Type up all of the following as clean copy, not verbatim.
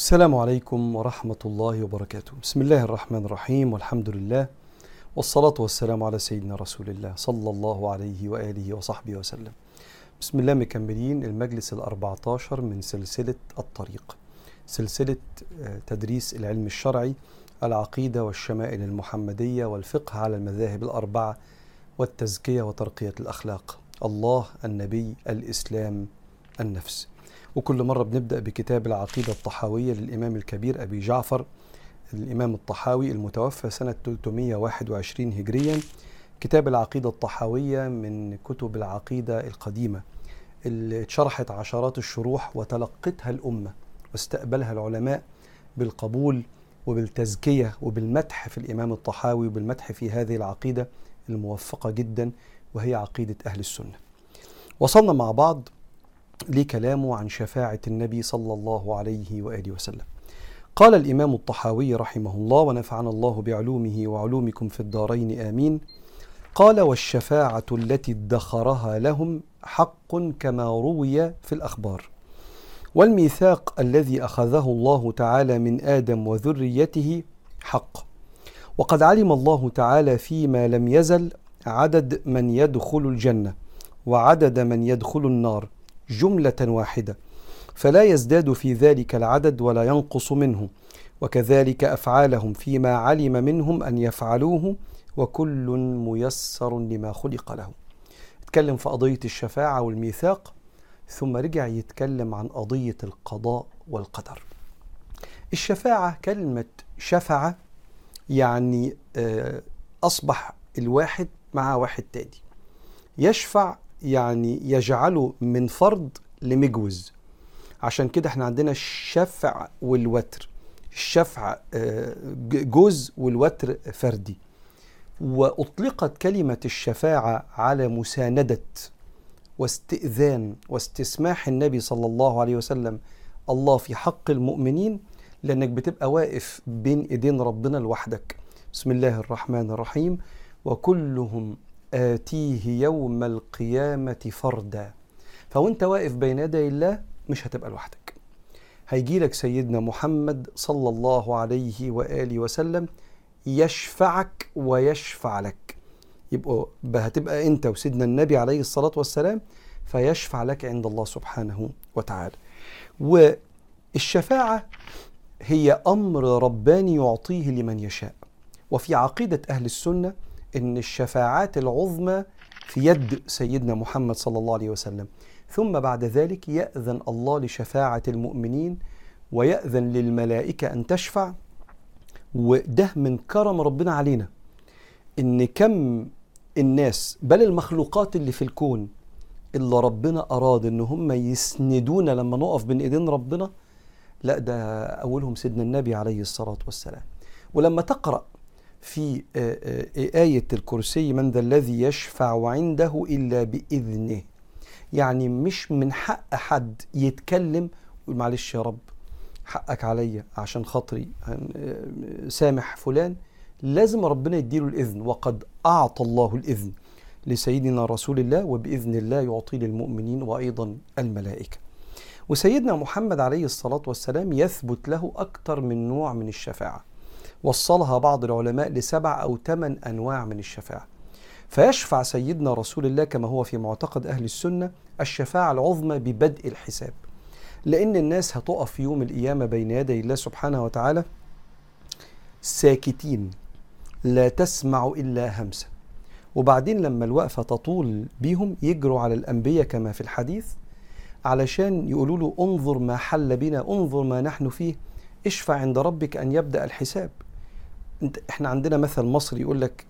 السلام عليكم ورحمة الله وبركاته. بسم الله الرحمن الرحيم، والحمد لله، والصلاة والسلام على سيدنا رسول الله صلى الله عليه وآله وصحبه وسلم. بسم الله، مكملين المجلس ال14 من سلسلة الطريق، سلسلة تدريس العلم الشرعي، العقيدة والشمائل المحمدية والفقه على المذاهب الأربعة والتزكية وترقية الأخلاق، الله، النبي، الإسلام، النفس. وكل مرة بنبدأ بكتاب العقيدة الطحاوية للإمام الكبير أبي جعفر الإمام الطحاوي المتوفى سنة 321 هجريا. كتاب العقيدة الطحاوية من كتب العقيدة القديمة اللي اتشرحت عشرات الشروح وتلقتها الأمة واستقبلها العلماء بالقبول وبالتزكية وبالمدح في الإمام الطحاوي وبالمدح في هذه العقيدة الموفقة جدا، وهي عقيدة أهل السنة. وصلنا مع بعض لكلامه عن شفاعة النبي صلى الله عليه وآله وسلم. قال الإمام الطحاوي رحمه الله، ونفعنا الله بعلومه وعلومكم في الدارين آمين، قال: والشفاعة التي ادخرها لهم حق كما روي في الأخبار، والميثاق الذي أخذه الله تعالى من آدم وذريته حق، وقد علم الله تعالى فيما لم يزل عدد من يدخل الجنة وعدد من يدخل النار جملة واحدة، فلا يزداد في ذلك العدد ولا ينقص منه، وكذلك أفعالهم فيما علم منهم أن يفعلوه، وكل ميسر لما خلق له. اتكلم في قضية الشفاعة والميثاق، ثم رجع يتكلم عن قضية القضاء والقدر. الشفاعة، كلمة شفعة يعني أصبح الواحد مع واحد تاني، يشفع يعني يجعله من فرد لمجوز. عشان كده احنا عندنا الشفع والوتر، الشفع جوز والوتر فردي. وأطلقت كلمة الشفاعة على مساندة واستئذان واستسماح النبي صلى الله عليه وسلم الله في حق المؤمنين، لأنك بتبقى واقف بين إيدين ربنا لوحدك. بسم الله الرحمن الرحيم، وكلهم آتيه يوم القيامة فردا. فوانت واقف بين يدي الله مش هتبقى لوحدك، هيجيلك سيدنا محمد صلى الله عليه وآله وسلم يشفعك ويشفع لك، يبقى هتبقى انت وسيدنا النبي عليه الصلاة والسلام، فيشفع لك عند الله سبحانه وتعالى. والشفاعة هي أمر رباني يعطيه لمن يشاء. وفي عقيدة أهل السنة إن الشفاعات العظمى في يد سيدنا محمد صلى الله عليه وسلم، ثم بعد ذلك يأذن الله لشفاعة المؤمنين، ويأذن للملائكة أن تشفع. وده من كرم ربنا علينا، إن كم الناس بل المخلوقات اللي في الكون اللي ربنا أراد إن هم يسندونا لما نقف بين إيدين ربنا. لا، ده أولهم سيدنا النبي عليه الصلاة والسلام. ولما تقرأ في آية الكرسي: من ذا الذي يشفع عنده إلا بإذنه، يعني مش من حق حد يتكلم ويقول معلش يا رب حقك عليا عشان خاطري سامح فلان، لازم ربنا يديله الإذن. وقد أعطى الله الإذن لسيدنا رسول الله، وبإذن الله يعطي للمؤمنين وأيضا الملائكة. وسيدنا محمد عليه الصلاة والسلام يثبت له أكثر من نوع من الشفاعة، وصلها بعض العلماء ل7 أو 8 أنواع من الشفاعة. فيشفع سيدنا رسول الله كما هو في معتقد أهل السنة الشفاعة العظمى ببدء الحساب، لأن الناس هتقف يوم القيامة بين يدي الله سبحانه وتعالى ساكتين، لا تسمع إلا همسة. وبعدين لما الوقفة تطول بيهم يجروا على الأنبياء كما في الحديث، علشان يقولوا له: انظر ما حل بنا، انظر ما نحن فيه، اشفع عند ربك أن يبدأ الحساب. احنا عندنا مثل مصري يقول لك: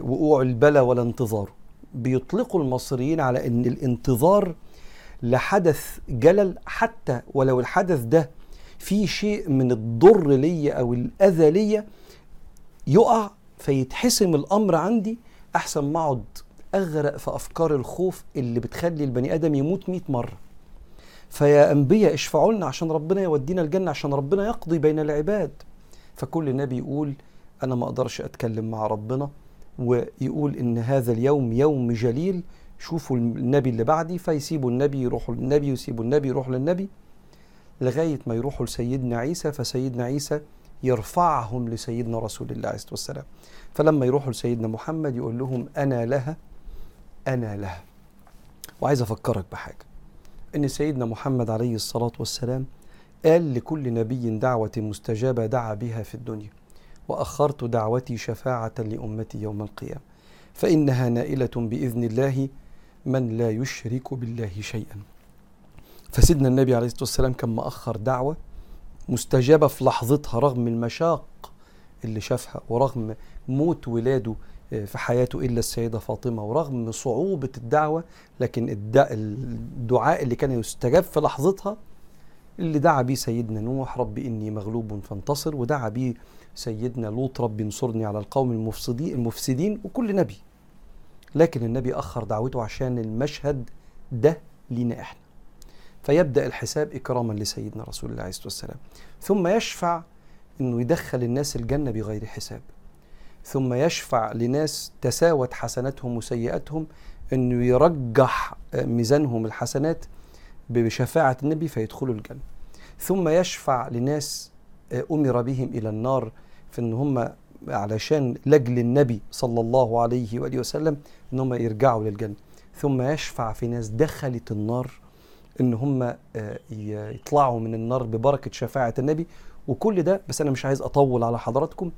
وقوع البلا ولا انتظاره. بيطلقوا المصريين على أن الانتظار لحدث جلل، حتى ولو الحدث ده فيه شيء من الضر لي أو الأذى لي يقع فيتحسم الأمر عندي، أحسن ما أقعد أغرق في أفكار الخوف اللي بتخلي البني آدم يموت 100 مرة. فيا أنبياء اشفعوا لنا عشان ربنا يودينا الجنة، عشان ربنا يقضي بين العباد. فكل نبي يقول أنا ما أقدرش أتكلم مع ربنا، ويقول إن هذا اليوم يوم جليل، شوفوا النبي اللي بعدي، فيسيبوا النبي يروحوا للنبي، ويسيبوا النبي يروحوا للنبي. لغاية ما يروحوا لسيدنا عيسى، فسيدنا عيسى يرفعهم لسيدنا رسول الله عليه الصلاة والسلام. فلما يروحوا لسيدنا محمد يقول لهم أنا لها أنا لها. وعايز أفكرك بحاجة، إن سيدنا محمد عليه الصلاة والسلام قال لكل نبي دعوة مستجابة دعا بها في الدنيا، وأخرت دعوتي شفاعة لأمتي يوم القيامة، فإنها نائلة بإذن الله من لا يشرك بالله شيئا. فسيدنا النبي عليه الصلاة والسلام كان مأخر دعوة مستجابة في لحظتها، رغم المشاق اللي شافها، ورغم موت ولاده في حياته إلا السيدة فاطمة، ورغم صعوبة الدعوة، لكن الدعاء اللي كان يستجاب في لحظتها اللي دعا بيه سيدنا نوح رب إني مغلوب فانتصر، ودعا بيه سيدنا لوط رب انصرني على القوم المفسدين، وكل نبي. لكن النبي أخر دعوته عشان المشهد ده لنا إحنا، فيبدأ الحساب إكراما لسيدنا رسول الله عليه الصلاة والسلام، ثم يشفع إنه يدخل الناس الجنة بغير حساب، ثم يشفع لناس تساوت حسناتهم وسيئاتهم إنه يرجح ميزانهم الحسنات بشفاعة النبي فيدخلوا الجنة، ثم يشفع لناس أمر بهم إلى النار فإن هم علشان لجل النبي صلى الله عليه وآله وسلم إن هم يرجعوا للجنة، ثم يشفع في ناس دخلت النار إن هم يطلعوا من النار ببركة شفاعة النبي. وكل ده، بس أنا مش عايز أطول على حضراتكم،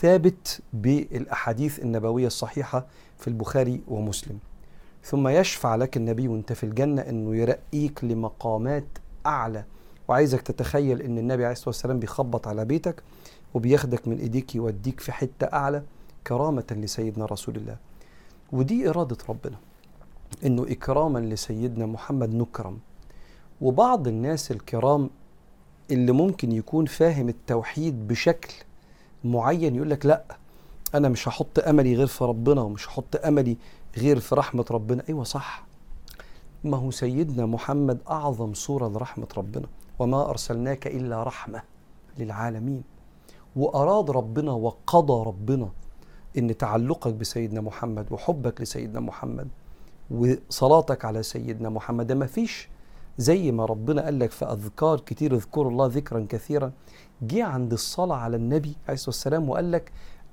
ثابت بالأحاديث النبوية الصحيحة في البخاري ومسلم. ثم يشفع لك النبي وانت في الجنة انه يرقيك لمقامات اعلى. وعايزك تتخيل ان النبي عليه الصلاة والسلام بيخبط على بيتك وبياخدك من ايديك يوديك في حتة اعلى كرامة لسيدنا رسول الله. ودي ارادة ربنا، انه اكراما لسيدنا محمد نكرم. وبعض الناس الكرام اللي ممكن يكون فاهم التوحيد بشكل معين يقولك لا، انا مش هحط املي غير في ربنا، ومش هحط املي غير في رحمة ربنا. أيوة صح، ما هو سيدنا محمد أعظم صورة لرحمة ربنا، وما أرسلناك إلا رحمة للعالمين. وأراد ربنا وقضى ربنا إن تعلقك بسيدنا محمد وحبك لسيدنا محمد وصلاتك على سيدنا محمد، ما فيش زي ما ربنا قال لك في أذكار كتير اذكروا الله ذكرا كثيرا، جي عند الصلاة على النبي عليه الصلاة والسلام وقال لك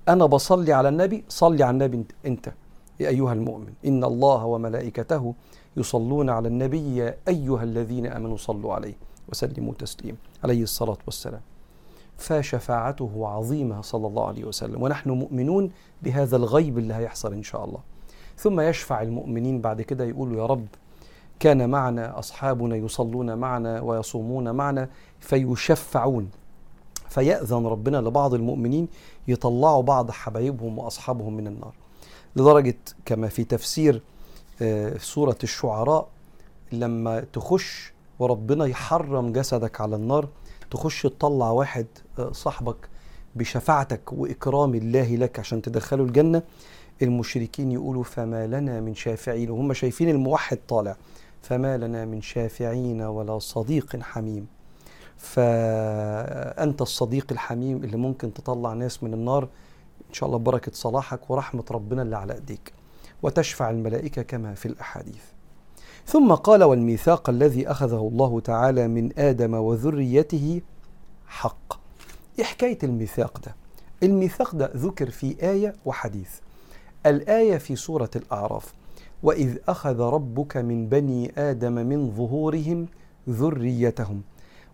أنا بصلي على النبي، صلي على النبي أنت يا أيها المؤمن، إن الله وملائكته يصلون على النبي يا أيها الذين آمنوا صلوا عليه وسلموا تسليم عليه الصلاة والسلام. فشفاعته عظيمة صلى الله عليه وسلم، ونحن مؤمنون بهذا الغيب اللي هيحصل إن شاء الله. ثم يشفع المؤمنين بعد كده يقولوا يا رب كان معنا أصحابنا يصلون معنا ويصومون معنا، فيشفعون، فيأذن ربنا لبعض المؤمنين يطلعوا بعض حبايبهم وأصحابهم من النار، لدرجة كما في تفسير سورة الشعراء لما تخش وربنا يحرم جسدك على النار، تخش تطلع واحد صاحبك بشفاعتك وإكرام الله لك عشان تدخله الجنة، المشركين يقولوا فما لنا من شافعين، وهم شايفين الموحد طالع، فما لنا من شافعين ولا صديق حميم. فأنت الصديق الحميم اللي ممكن تطلع ناس من النار إن شاء الله بركة صلاحك ورحمة ربنا اللي على أيديك. وتشفع الملائكة كما في الأحاديث. ثم قال والميثاق الذي أخذه الله تعالى من آدم وذريته حق. إيه حكاية الميثاق ده؟ الميثاق ده ذكر في آية وحديث. الآية في سورة الأعراف، وإذ أخذ ربك من بني آدم من ظهورهم ذريتهم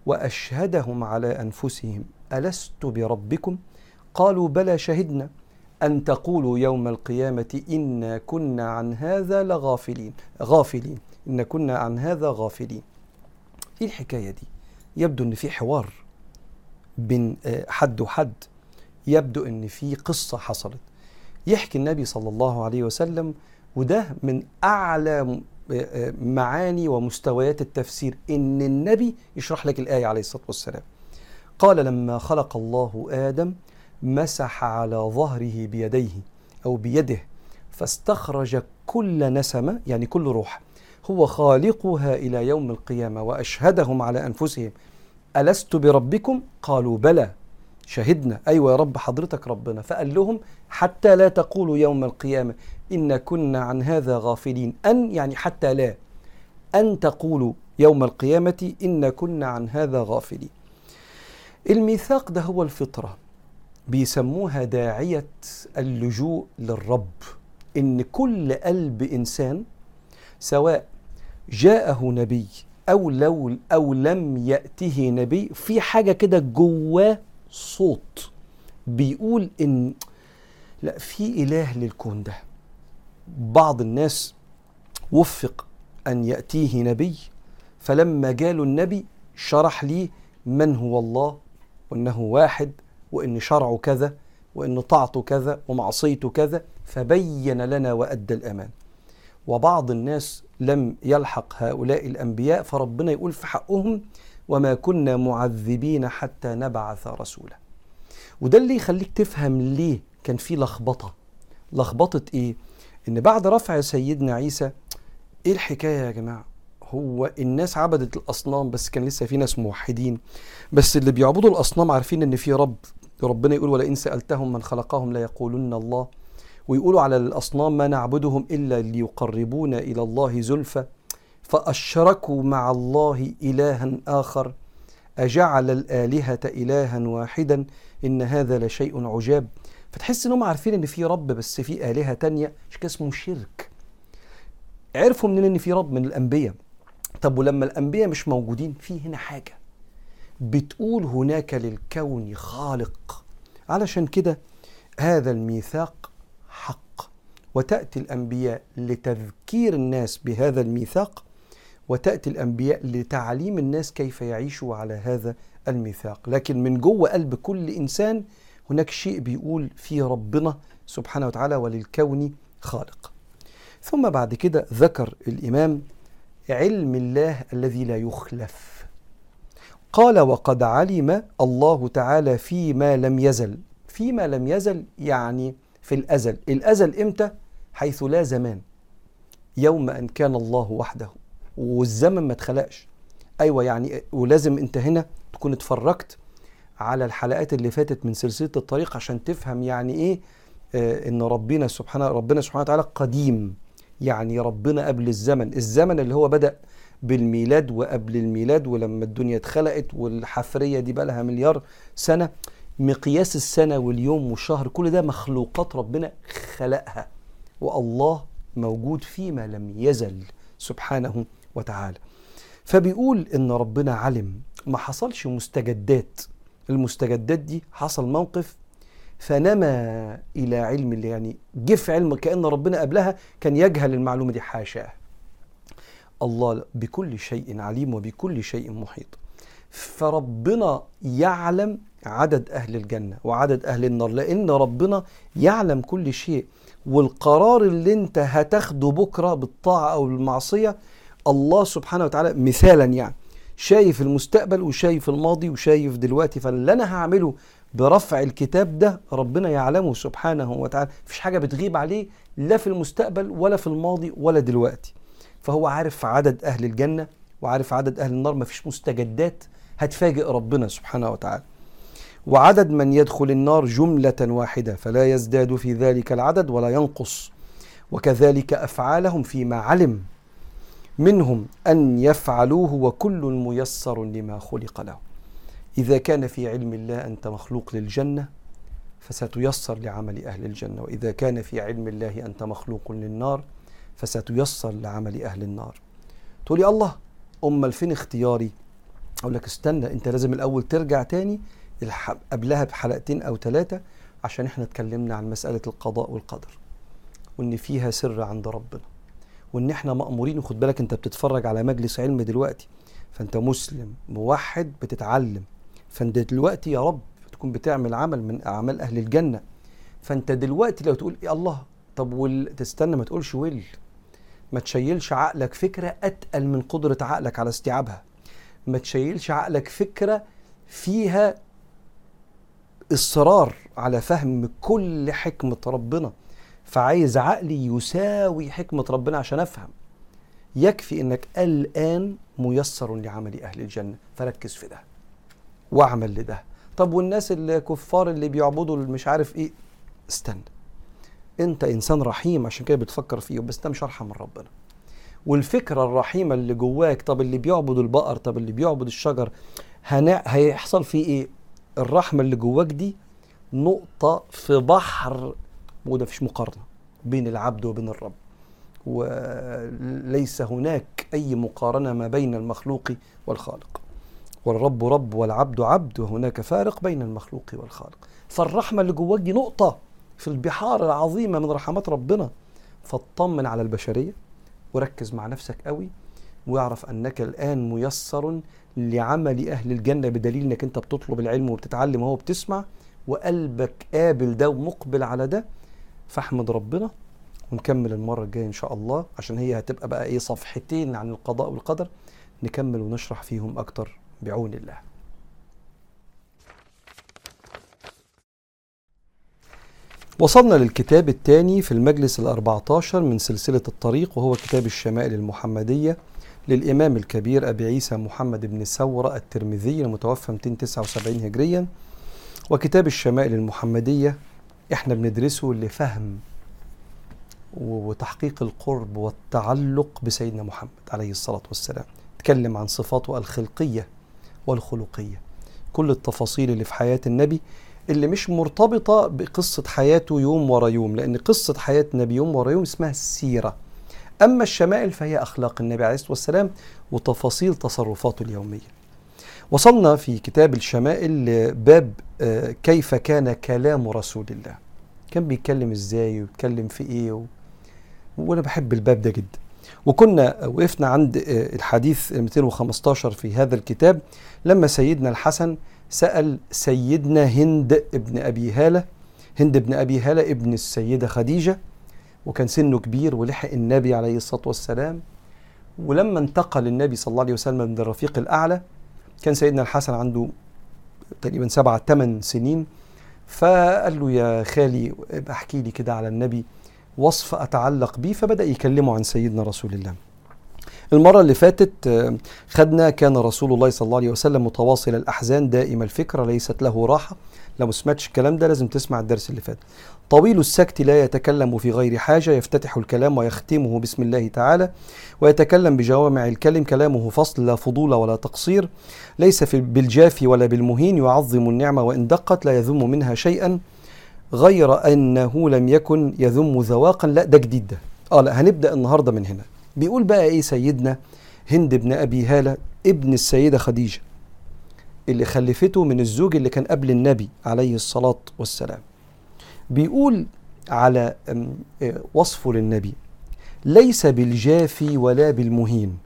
وأشهدهم على أنفسهم ألست بربكم قالوا بلى شهدنا أن تقولوا يوم القيامة إنا كنا عن هذا غافلين إن كنا عن هذا غافلين. إيه الحكاية دي؟ يبدو أن في حوار بين حد وحد، يبدو أن في قصة حصلت يحكي النبي صلى الله عليه وسلم، وده من أعلى معاني ومستويات التفسير إن النبي يشرح لك الآية عليه الصلاة والسلام. قال لما خلق الله آدم مسح على ظهره بيديه أو بيده فاستخرج كل نسمة، يعني كل روح هو خالقها إلى يوم القيامة، وأشهدهم على أنفسهم ألست بربكم قالوا بلى شهدنا، أيوة يا رب حضرتك ربنا. فقال لهم حتى لا تقولوا يوم القيامة إن كنا عن هذا غافلين، أن يعني حتى لا أن تقولوا يوم القيامة إن كنا عن هذا غافلين. الميثاق ده هو الفطرة، بيسموها داعية اللجوء للرب، إن كل قلب إنسان سواء جاءه نبي أو لم يأته نبي، في حاجة كده جواه صوت بيقول إن لا، في إله للكون ده. بعض الناس وفق أن يأتيه نبي، فلما جاله النبي شرح لي من هو الله، وأنه واحد، وأن شرعه كذا، وأن طاعته كذا، ومعصيته كذا، فبين لنا وأدى الأمان. وبعض الناس لم يلحق هؤلاء الأنبياء، فربنا يقول في حقهم وما كنا معذبين حتى نبعث رسولا. وده اللي يخليك تفهم ليه كان في لخبطة إيه؟ إن بعد رفع سيدنا عيسى، إيه الحكاية يا جماعة؟ هو الناس عبدت الأصنام، بس كان لسه في ناس موحدين، بس اللي بيعبدوا الأصنام عارفين إن في رب. ربنا يقول ولئن سألتهم من خلقهم ليقولن الله، ويقولوا على الأصنام ما نعبدهم إلا ليقربونا إلى الله زلفى، فأشركوا مع الله إلها آخر، أجعل الآلهة إلها واحدا إن هذا لشيء عجاب. فتحس إنهم عارفين إن في رب بس في آلهة تانية، مش كده اسمه شرك. عرفوا منين إن في رب؟ من الأنبياء. طب ولما الأنبياء مش موجودين، في هنا حاجة بتقول هناك للكون خالق. علشان كده هذا الميثاق حق، وتأتي الأنبياء لتذكير الناس بهذا الميثاق، وتأتي الأنبياء لتعليم الناس كيف يعيشوا على هذا الميثاق. لكن من جوه قلب كل إنسان هناك شيء بيقول في ربنا سبحانه وتعالى وللكون خالق. ثم بعد كده ذكر الإمام علم الله الذي لا يخلف، قال وقد علم الله تعالى فيما لم يزل. فيما لم يزل يعني في الأزل. الأزل إمتى؟ حيث لا زمان، يوم أن كان الله وحده والزمن ما اتخلقش. أيوة يعني، ولازم أنت هنا تكون اتفرجت على الحلقات اللي فاتت من سلسلة الطريق عشان تفهم يعني إيه إن ربنا سبحانه وتعالى قديم. يعني ربنا قبل الزمن اللي هو بدأ بالميلاد وقبل الميلاد، ولما الدنيا اتخلقت، والحفرية دي بقى لها مليار سنة. مقياس السنة واليوم والشهر، كل ده مخلوقات ربنا خلقها، والله موجود فيما لم يزل سبحانه وتعالى. فبيقول إن ربنا علم، ما حصلش مستجدات. المستجدات دي حصل موقف فنما إلى علم الله، يعني جف علم، كأن ربنا قبلها كان يجهل المعلومة دي. حاشاه، الله بكل شيء عليم وبكل شيء محيط. فربنا يعلم عدد أهل الجنة وعدد أهل النار، لأن ربنا يعلم كل شيء. والقرار اللي انت هتاخده بكرة بالطاعة أو المعصية، الله سبحانه وتعالى مثالا يعني شايف المستقبل وشايف الماضي وشايف دلوقتي. فاللي أنا هعمله برفع الكتاب ده ربنا يعلمه سبحانه وتعالى، مفيش حاجة بتغيب عليه لا في المستقبل ولا في الماضي ولا دلوقتي. فهو عارف عدد أهل الجنة وعارف عدد أهل النار، مفيش مستجدات هتفاجئ ربنا سبحانه وتعالى. وعدد من يدخل النار جملة واحدة فلا يزداد في ذلك العدد ولا ينقص، وكذلك أفعالهم فيما علم منهم أن يفعلوه وكل ميسر لما خلق له. إذا كان في علم الله أنت مخلوق للجنة فستيسر لعمل أهل الجنة، وإذا كان في علم الله أنت مخلوق للنار فستيسر لعمل أهل النار. تقولي الله أمال فين اختياري؟ أقول لك استنى، أنت لازم الأول ترجع تاني قبلها بحلقتين أو 3، عشان احنا اتكلمنا عن مسألة القضاء والقدر، وإن فيها سر عند ربنا، وإن احنا مأمورين. وخد بالك أنت بتتفرج على مجلس علم دلوقتي، فأنت مسلم موحد بتتعلم، فأنت دلوقتي يا رب تكون بتعمل عمل من أعمال أهل الجنة. فأنت دلوقتي لو تقول يا الله طب تستنى، ما تقولش ما تشيلش عقلك فكرة أتقل من قدرة عقلك على استيعابها، ما تشيلش عقلك فكرة فيها إصرار على فهم كل حكمة ربنا، فعايز عقلي يساوي حكمة ربنا عشان أفهم. يكفي إنك الآن ميسر لعمل أهل الجنة، فركز في ده واعمل لده. طب والناس الكفار اللي بيعبدوا مش عارف إيه، استنى، أنت إنسان رحيم عشان كده بتفكر فيه، بس ده مش أرحم من ربنا. والفكرة الرحيمة اللي جواك. طب اللي بيعبد البقر، طب اللي بيعبد الشجر، هيحصل فيه ايه؟ الرحمة اللي جواك دي نقطة في بحر، وده فيش مقارنة بين العبد وبين الرب، وليس هناك أي مقارنة ما بين المخلوق والخالق، والرب رب والعبد عبد، وهناك فارق بين المخلوق والخالق. فالرحمة اللي جواك دي نقطة في البحار العظيمة من رحمات ربنا. فاطمن على البشرية وركز مع نفسك قوي، واعرف أنك الآن ميسر لعمل أهل الجنة، بدليل أنك أنت بتطلب العلم وبتتعلم وهو بتسمع، وقلبك قابل ده ومقبل على ده. فاحمد ربنا، ونكمل المرة الجاية إن شاء الله، عشان هي هتبقى بقى إيه، صفحتين عن القضاء والقدر، نكمل ونشرح فيهم أكتر بعون الله. وصلنا للكتاب الثاني في المجلس 14 من سلسلة الطريق، وهو كتاب الشمائل المحمدية للإمام الكبير أبي عيسى محمد بن ثورة الترمذي المتوفى 279 هجريا. وكتاب الشمائل المحمدية إحنا بندرسه لفهم وتحقيق القرب والتعلق بسيدنا محمد عليه الصلاة والسلام. تكلم عن صفاته الخلقية والخلقية، كل التفاصيل اللي في حياة النبي اللي مش مرتبطة بقصة حياته يوم ورا يوم، لأن قصة حياة النبي يوم ورا يوم اسمها السيرة. أما الشمائل فهي أخلاق النبي عليه الصلاة والسلام وتفاصيل تصرفاته اليومية. وصلنا في كتاب الشمائل لباب كيف كان كلام رسول الله، كان بيتكلم إزاي ويتكلم في إيه وأنا بحب الباب ده جدا. وكنا وقفنا عند الحديث 215 في هذا الكتاب، لما سيدنا الحسن سأل سيدنا هند ابن أبي هالة ابن السيدة خديجة، وكان سنه كبير ولحق النبي عليه الصلاة والسلام. ولما انتقل النبي صلى الله عليه وسلم من الرفيق الأعلى كان سيدنا الحسن عنده تقريبا 7-8 سنين. فقال له يا خالي احكي لي كده على النبي وصف أتعلق بيه، فبدأ يكلمه عن سيدنا رسول الله. المرة اللي فاتت خدنا كان رسول الله صلى الله عليه وسلم متواصل الأحزان دائم الفكرة، ليست له راحة. لو سمعتش الكلام ده لازم تسمع الدرس اللي فات. طويل السكت لا يتكلم في غير حاجة، يفتتح الكلام ويختمه بسم الله تعالى، ويتكلم بجوامع الكلم، كلامه فصل لا فضول ولا تقصير، ليس بالجافي ولا بالمهين، يعظم النعمة وإن دقت، لا يذم منها شيئا، غير أنه لم يكن يذم ذواقا. لا ده جديد ده، لا هنبدأ النهاردة من هنا. بيقول بقى ايه سيدنا هند ابن أبي هالة ابن السيدة خديجة اللي خلفته من الزوج اللي كان قبل النبي عليه الصلاة والسلام، بيقول على وصفه للنبي ليس بالجافي ولا بالمهين،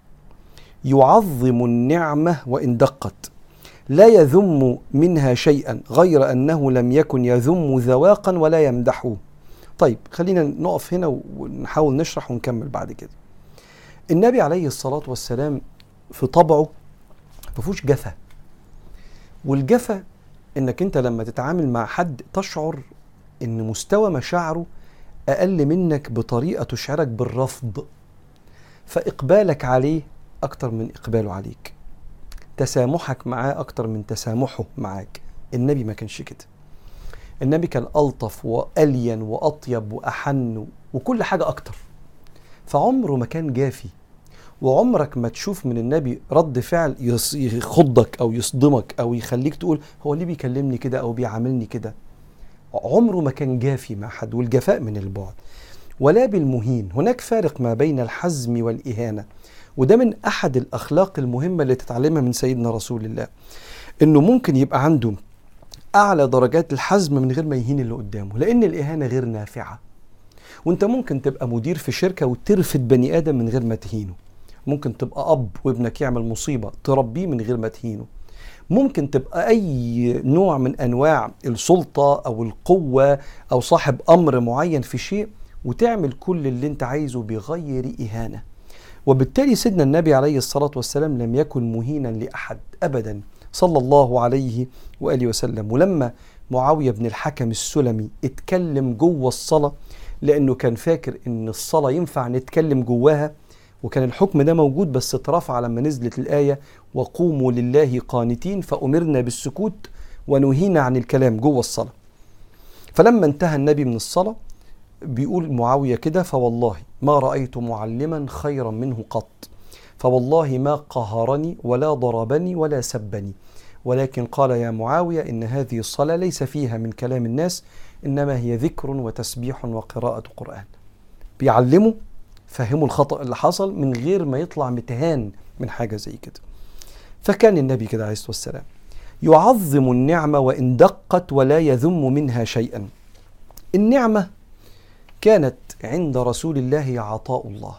يعظم النعمة وإن دقت، لا يذم منها شيئا، غير أنه لم يكن يذم ذواقا ولا يمدحه. طيب خلينا نقف هنا ونحاول نشرح ونكمل بعد كده. النبي عليه الصلاة والسلام في طبعه مفيهوش جفا، والجفا انك انت لما تتعامل مع حد تشعر ان مستوى مشاعره اقل منك بطريقة تشعرك بالرفض، فاقبالك عليه اكتر من اقباله عليك، تسامحك معاه اكتر من تسامحه معاك. النبي ما كانش كده، النبي كان ألطف وألين وأطيب وأحن وكل حاجة اكتر، فعمره ما كان جافي. وعمرك ما تشوف من النبي رد فعل يخضك أو يصدمك أو يخليك تقول هو ليه بيكلمني كده أو بيعاملني كده. عمره ما كان جافي مع حد، والجفاء من البعد. ولا بالمهين، هناك فارق ما بين الحزم والإهانة، وده من أحد الأخلاق المهمة اللي تتعلمها من سيدنا رسول الله، إنه ممكن يبقى عنده أعلى درجات الحزم من غير ما يهين اللي قدامه، لأن الإهانة غير نافعة. وانت ممكن تبقى مدير في شركة وترفد بني آدم من غير ما تهينه، ممكن تبقى أب وابنك يعمل مصيبة تربيه من غير ما تهينه، ممكن تبقى أي نوع من أنواع السلطة أو القوة أو صاحب أمر معين في شيء وتعمل كل اللي انت عايزه بغير إهانة. وبالتالي سيدنا النبي عليه الصلاة والسلام لم يكن مهينا لأحد أبدا صلى الله عليه وآله وسلم. ولما معاوية بن الحكم السلمي اتكلم جوه الصلاة، لأنه كان فاكر أن الصلاة ينفع نتكلم جواها، وكان الحكم ده موجود بس اترفع لما نزلت الآية وقوموا لله قانتين، فأمرنا بالسكوت ونهينا عن الكلام جوه الصلاة. فلما انتهى النبي من الصلاة بيقول معاوية كده: فوالله ما رأيت معلما خيرا منه قط، فوالله ما قهرني ولا ضربني ولا سبني، ولكن قال يا معاوية إن هذه الصلاة ليس فيها من كلام الناس، إنما هي ذكر وتسبيح وقراءة قرآن. بيعلموا، فهموا الخطأ اللي حصل من غير ما يطلع متهان من حاجة زي كده. فكان النبي كده عليه الصلاة والسلام يعظم النعمة وإن دقت ولا يذم منها شيئا. النعمة كانت عند رسول الله عطاء الله،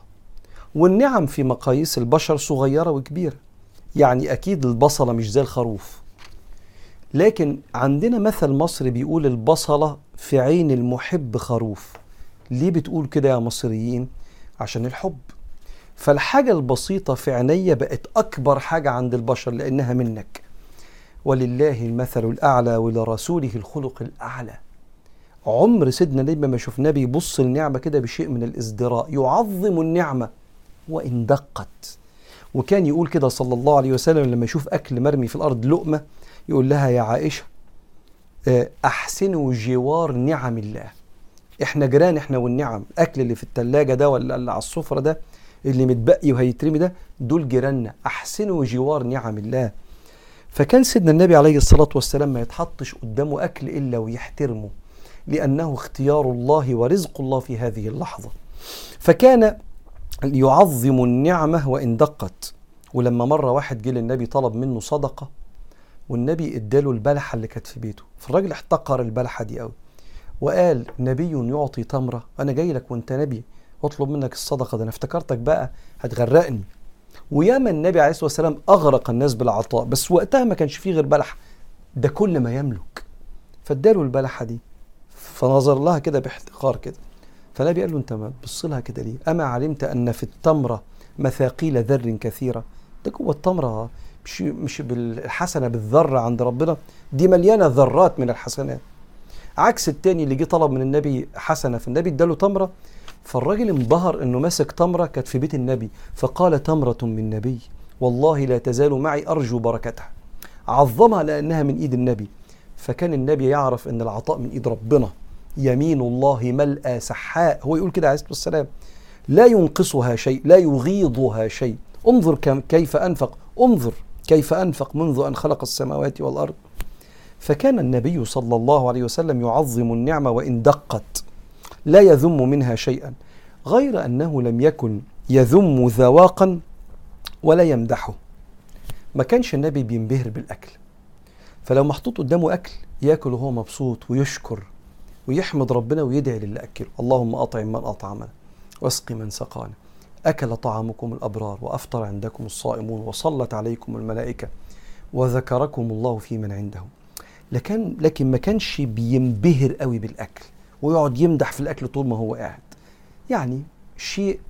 والنعم في مقاييس البشر صغيرة وكبيرة. يعني أكيد البصلة مش زي الخروف، لكن عندنا مثل مصري بيقول البصلة في عين المحب خروف. ليه بتقول كده يا مصريين؟ عشان الحب. فالحاجة البسيطة في عيني بقت أكبر حاجة عند البشر لأنها منك. ولله المثل الأعلى ولرسوله الخلق الأعلى. عمر سيدنا النبي ما شفناه بيبص النعمة كده بشيء من الازدراء. يعظم النعمة وإن دقت. وكان يقول كده صلى الله عليه وسلم لما يشوف أكل مرمي في الأرض لقمة يقول لها: يا عائشة أحسنوا جوار نعم الله. إحنا جيران، إحنا والنعم. الأكل اللي في التلاجة ده ولا اللي على السفرة ده اللي متبقي وهيترمي ده، دول جيراننا، أحسنوا جوار نعم الله. فكان سيدنا النبي عليه الصلاة والسلام ما يتحطش قدامه أكل إلا ويحترمه، لأنه اختيار الله ورزق الله في هذه اللحظة. فكان يعظم النعمة وإن دقت. ولما مرة واحد جه للنبي طلب منه صدقة، والنبي اداله البلحة اللي كانت في بيته، فالراجل احتقر البلحة دي قوي وقال: نبي يعطي تمرة؟ أنا جاي لك وأنت نبي واطلب منك الصدقة، ده أنا افتكرتك بقى هتغرقني. وياما النبي عليه الصلاة والسلام أغرق الناس بالعطاء، بس وقتها ما كانش فيه غير بلح، ده كل ما يملك. فاداله البلحة دي، فنظر لها كده باحتقار كده. فالنبي قال له: أنت ما تبص لها كده ليه؟ أما علمت أن في التمرة مثاقيل ذر كثيرة؟ ده جوه التمرة مش بالحسنة بالذرة عند ربنا، دي مليانة ذرات من الحسنات. عكس التاني اللي جه طلب من النبي حسنة، فالنبي اداله تمرة، فالراجل انبهر انه ماسك تمرة كانت في بيت النبي، فقال: تمرة من نبي والله لا تزال معي أرجو بركتها. عظمها لأنها من إيد النبي. فكان النبي يعرف أن العطاء من إيد ربنا، يمين الله ملأى سحاء. هو يقول كده عليه الصلاة والسلام: لا ينقصها شيء، لا يغيضها شيء. انظر كيف أنفق، انظر كيف أنفق منذ أن خلق السماوات والأرض. فكان النبي صلى الله عليه وسلم يعظم النعمة وإن دقت لا يذم منها شيئا، غير أنه لم يكن يذم ذواقا ولا يمدحه. ما كانش النبي بينبهر بالأكل، فلو محطوط قدامه أكل يأكل وهو مبسوط ويشكر ويحمد ربنا ويدعي للي أكله: اللهم أطعم من أطعمنا واسقي من سقانا، أكل طعامكم الأبرار وأفطر عندكم الصائمون، وصلت عليكم الملائكة وذكركم الله في من عنده. لكن ما كانش بينبهر قوي بالأكل ويقعد يمدح في الأكل طول ما هو قاعد. يعني شيء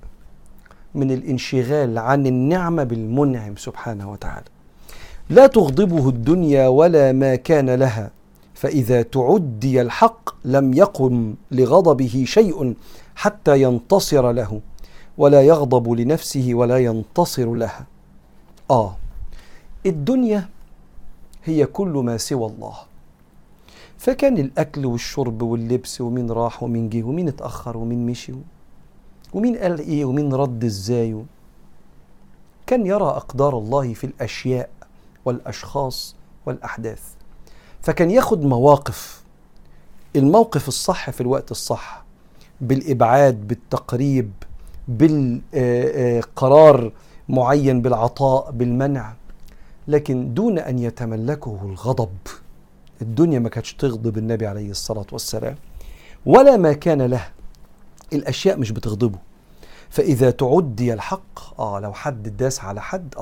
من الانشغال عن النعمة بالمنعم سبحانه وتعالى. لا تغضبه الدنيا ولا ما كان لها، فإذا تعدي الحق لم يقم لغضبه شيء حتى ينتصر له، ولا يغضب لنفسه ولا ينتصر لها. الدنيا هي كل ما سوى الله. فكان الأكل والشرب واللبس، ومين راح ومين جه، ومين اتأخر ومين مشي، ومين قال إيه ومين رد إزاي. كان يرى أقدار الله في الأشياء والأشخاص والأحداث، فكان ياخد مواقف، الموقف الصح في الوقت الصح، بالإبعاد، بالتقريب، بالقرار معين، بالعطاء، بالمنع، لكن دون أن يتملكه الغضب. الدنيا ما كانتش تغضب النبي عليه الصلاة والسلام. ولا ما كان له، الأشياء مش بتغضبه. فإذا تعدي الحق، لو حد داس على حد،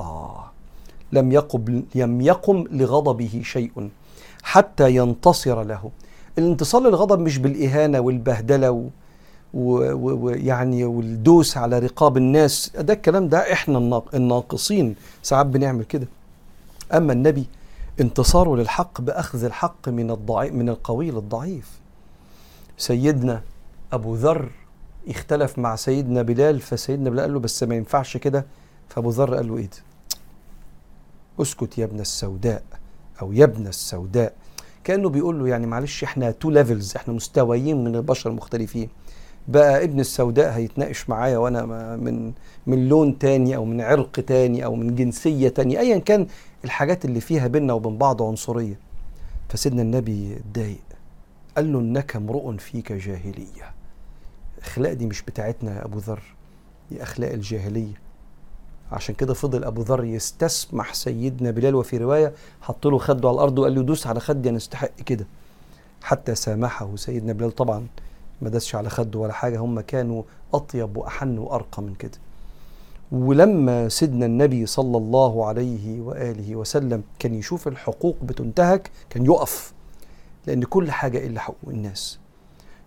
لم يقم لغضبه شيء حتى ينتصر له. الانتصار للغضب مش بالإهانة والبهدلة ويعني والدوس على رقاب الناس، ده الكلام ده احنا الناقصين ساعات بنعمل كده. أما النبي انتصاره للحق بأخذ الحق من القوي للضعيف. سيدنا أبو ذر اختلف مع سيدنا بلال، فسيدنا بلال قال له: بس ما ينفعش كده. فأبو ذر قال له: إيه ده؟ اسكت يا ابن السوداء، أو يا ابن السوداء. كأنه بيقول له يعني معلش، احنا تو ليفلز، احنا مستويين من البشر مختلفين. بقى ابن السوداء هيتناقش معايا وانا من لون تاني او من عرق تاني او من جنسية تانية، ايا كان الحاجات اللي فيها بيننا وبين بعض عنصرية. فسيدنا النبي اتضايق، قال له انك امرؤ فيك جاهلية. الاخلاق دي مش بتاعتنا يا ابو ذر، دي اخلاق الجاهلية. عشان كده فضل ابو ذر يستسمح سيدنا بلال، وفي رواية حط له خده على الارض وقال له دوس على خدي انا استحق كده، حتى سامحه سيدنا بلال. طبعا ما داسش على خده ولا حاجة، هم كانوا أطيب وأحن وأرقى من كده. ولما سيدنا النبي صلى الله عليه وآله وسلم كان يشوف الحقوق بتنتهك كان يقف، لأن كل حاجة إلا حقوق الناس.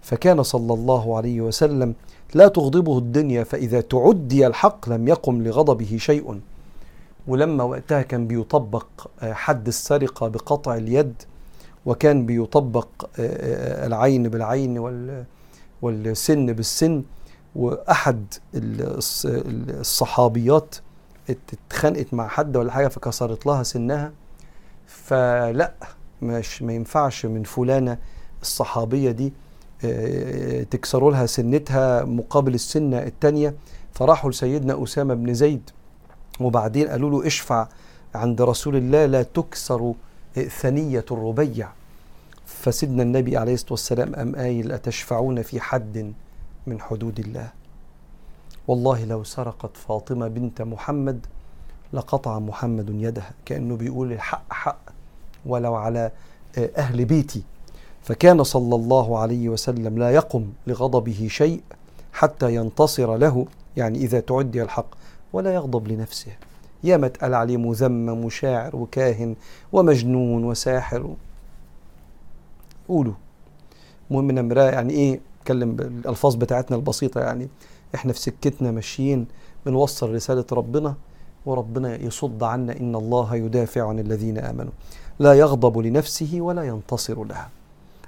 فكان صلى الله عليه وسلم لا تغضبه الدنيا، فإذا تعدي الحق لم يقم لغضبه شيء. ولما وقتها كان بيطبق حد السرقة بقطع اليد، وكان بيطبق العين بالعين والسن بالسن. واحد الصحابيات اتخانقت مع حد ولا حاجه فكسرت لها سنها، فلا مش ما ينفعش من فلانه الصحابيه دي تكسروا لها سنتها مقابل السنه الثانيه. فراحوا لسيدنا اسامه بن زيد وبعدين قالوا له اشفع عند رسول الله لا تكسر ثنيه الربيع. فسيدنا النبي عليه الصلاة والسلام قام قايل أتشفعون في حد من حدود الله؟ والله لو سرقت فاطمة بنت محمد لقطع محمد يدها، كأنه بيقول الحق حق ولو على أهل بيتي. فكان صلى الله عليه وسلم لا يقم لغضبه شيء حتى ينتصر له، يعني إذا تعدي الحق، ولا يغضب لنفسه. يا ما اتقال عليه مذمم وشاعر وكاهن ومجنون وساحر، قولوا المهم نمراه، يعني ايه نتكلم بالالفاظ بتاعتنا البسيطه، يعني احنا في سكتنا ماشيين بنوصل رساله ربنا، وربنا يصد عنا ان الله يدافع عن الذين امنوا. لا يغضب لنفسه ولا ينتصر لها.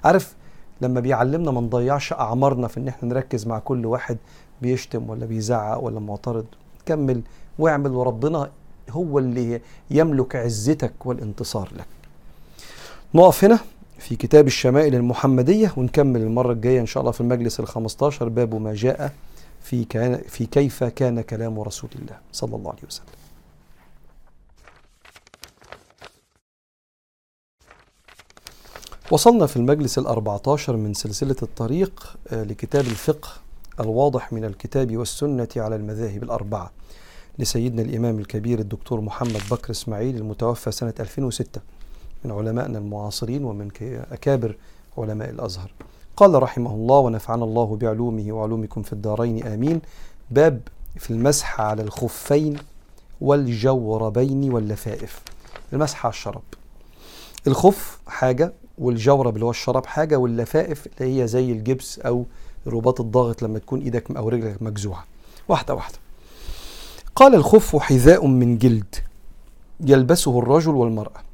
عارف لما بيعلمنا ما نضيعش اعمارنا في ان احنا نركز مع كل واحد بيشتم ولا بيزعق ولا معترض، كمل واعمل وربنا هو اللي يملك عزتك والانتصار لك. نقف هنا في كتاب الشمائل المحمدية، ونكمل المرة الجاية إن شاء الله في المجلس 15، باب ما جاء في كيف كان كلام رسول الله صلى الله عليه وسلم. وصلنا في المجلس 14 من سلسلة الطريق لكتاب الفقه الواضح من الكتاب والسنة على المذاهب الأربعة لسيدنا الإمام الكبير الدكتور محمد بكر اسماعيل المتوفى سنة 2006، من علمائنا المعاصرين ومن أكابر علماء الأزهر. قال رحمه الله ونفعنا الله بعلومه وعلومكم في الدارين آمين. باب في المسح على الخفين والجوربين واللفائف. المسح على الشرب، الخف حاجة والجورب اللي هو الشراب حاجة، واللفائف اللي هي زي الجبس أو رباط الضغط لما تكون إيدك أو رجلك مجزوعة. واحدة واحدة. قال الخف حذاء من جلد يلبسه الرجل والمرأة.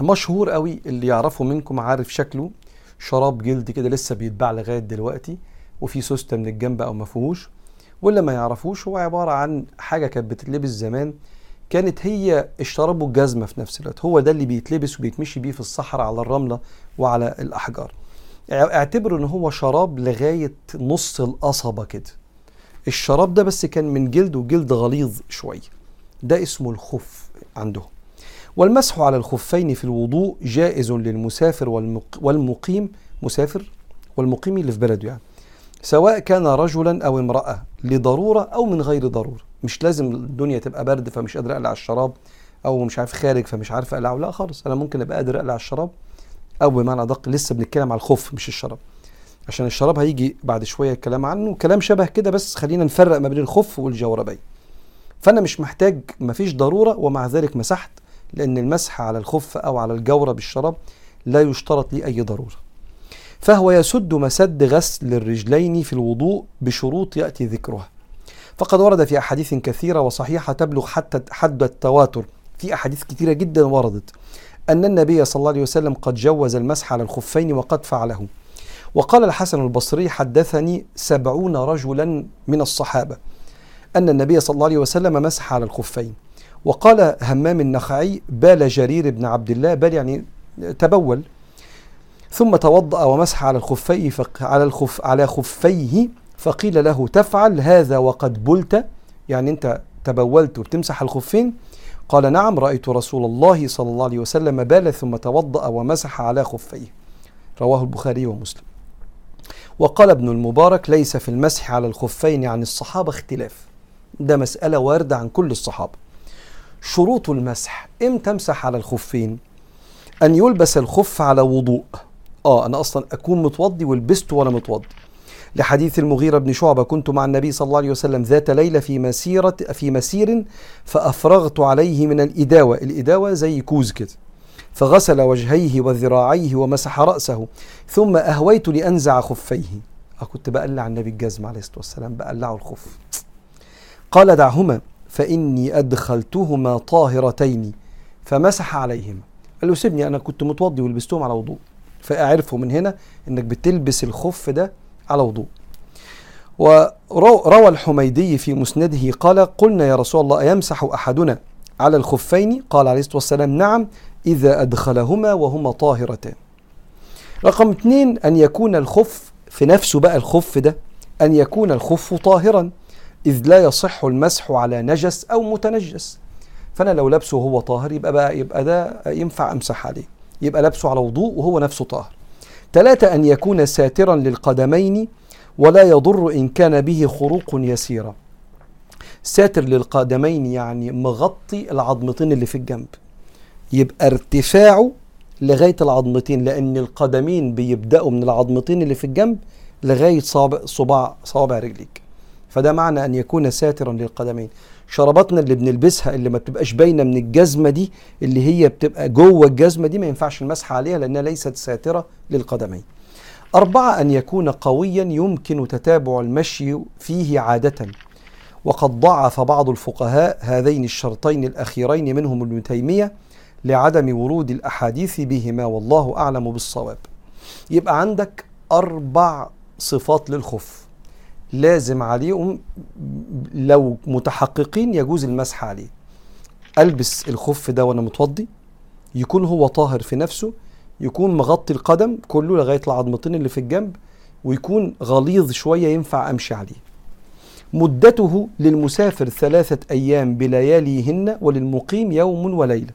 مشهور قوي، اللي يعرفه منكم عارف شكله، شراب جلد كده لسه بيتباع لغاية دلوقتي وفي سوستة من الجنب أو مفهوش. ولا ما يعرفوش، هو عبارة عن حاجة كانت بتتلبس زمان، كانت هي الشراب والجزمة في نفس الوقت. هو ده اللي بيتلبس وبيتمشي بيه في الصحراء على الرملة وعلى الأحجار. اعتبروا إن هو شراب لغاية نص القصبة كده، الشراب ده بس كان من جلد، وجلد غليظ شوية، ده اسمه الخف عندهم. والمسح على الخفين في الوضوء جائز للمسافر والمقيم، مسافر والمقيم اللي في بلده يعني، سواء كان رجلا أو امرأة، لضرورة أو من غير ضرورة. مش لازم الدنيا تبقى برد فمش قادر أقلع الشراب، أو مش عارف خارج فمش عارف أقلعه، لا خالص، أنا ممكن أبقى قادر أقلع الشراب. أو بمعنى أدق لسه بنتكلم على الخف مش الشراب، عشان الشراب هيجي بعد شوية الكلام عنه، كلام شبه كده، بس خلينا نفرق ما بين الخف والجوربين. فأنا مش محتاج، مفيش ضرورة، ومع ذلك مسحت، لأن المسح على الخف أو على الجورب بالشراب لا يشترط لي أي ضرورة. فهو يسد مسد غسل الرجلين في الوضوء بشروط يأتي ذكرها. فقد ورد في أحاديث كثيرة وصحيحة تبلغ حتى حد التواتر، في أحاديث كثيرة جدا وردت أن النبي صلى الله عليه وسلم قد جوز المسح على الخفين وقد فعله. وقال الحسن البصري حدثني 70 رجلا من الصحابة أن النبي صلى الله عليه وسلم مسح على الخفين. وقال همام النخعي بال جرير بن عبد الله، بل يعني تبول، ثم توضأ ومسح على خفيه فقيل له تفعل هذا وقد بلت، يعني أنت تبولت وبتمسح الخفين؟ قال نعم، رأيت رسول الله صلى الله عليه وسلم بال ثم توضأ ومسح على خفيه. رواه البخاري ومسلم. وقال ابن المبارك ليس في المسح على الخفين عن الصحابة اختلاف، ده مسألة واردة عن كل الصحابة. شروط المسح، امتى امسح على الخفين؟ أن يلبس الخف على وضوء، أنا أصلا أكون متوضي ولبست وأنا متوضي، لحديث المغيرة بن شعبة كنت مع النبي صلى الله عليه وسلم ذات ليلة في مسير فأفرغت عليه من الإداوة، الإداوة زي كوز كده، فغسل وجهيه وذراعيه ومسح رأسه، ثم أهويت لأنزع خفيه، كنت بقلع النبي الجزم عليه الصلاة والسلام، بقلعه الخف. قال دعهما فإني أدخلتهما طاهرتين، فمسح عليهما. قال له سيبني، أنا كنت متوضي ولبستهم على وضوء، فأعرفه من هنا إنك بتلبس الخف ده على وضوء. وروى الحميدي في مسنده قال قلنا يا رسول الله أيمسح أحدنا على الخفين؟ قال عليه الصلاة والسلام نعم، إذا أدخلهما وهما طاهرتان. رقم 2 أن يكون الخف في نفسه، بقى الخف ده أن يكون الخف طاهرا، إذ لا يصح المسح على نجس أو متنجس. فأنا لو لبسه هو طاهر يبقى ده ينفع أمسح عليه، يبقى لبسه على وضوء وهو نفسه طاهر. 3 أن يكون ساترا للقدمين ولا يضر إن كان به خروق يسيرة. ساتر للقدمين يعني مغطي العظمتين اللي في الجنب، يبقى ارتفاعه لغاية العظمتين، لأن القدمين بيبدأوا من العظمتين اللي في الجنب لغاية صابع رجليك، فده معنى أن يكون ساترا للقدمين. شرباتنا اللي بنلبسها اللي ما بتبقاش باينة من الجزمة دي، اللي هي بتبقى جوه الجزمة دي، ما ينفعش المسح عليها لأنها ليست ساترة للقدمين. 4 أن يكون قويا يمكن تتابع المشي فيه عادة. وقد ضعف بعض الفقهاء هذين الشرطين الأخيرين، منهم ابن تيمية، لعدم ورود الأحاديث بهما، والله أعلم بالصواب. يبقى عندك 4 صفات للخف لازم عليهم، لو متحققين يجوز المسح عليه. ألبس الخف ده وأنا متوضي، يكون هو طاهر في نفسه، يكون مغطي القدم كله لغاية العظمتين اللي في الجنب، ويكون غليظ شوية ينفع أمشي عليه. مدته للمسافر 3 أيام بلياليهن، وللمقيم يوم وليلة،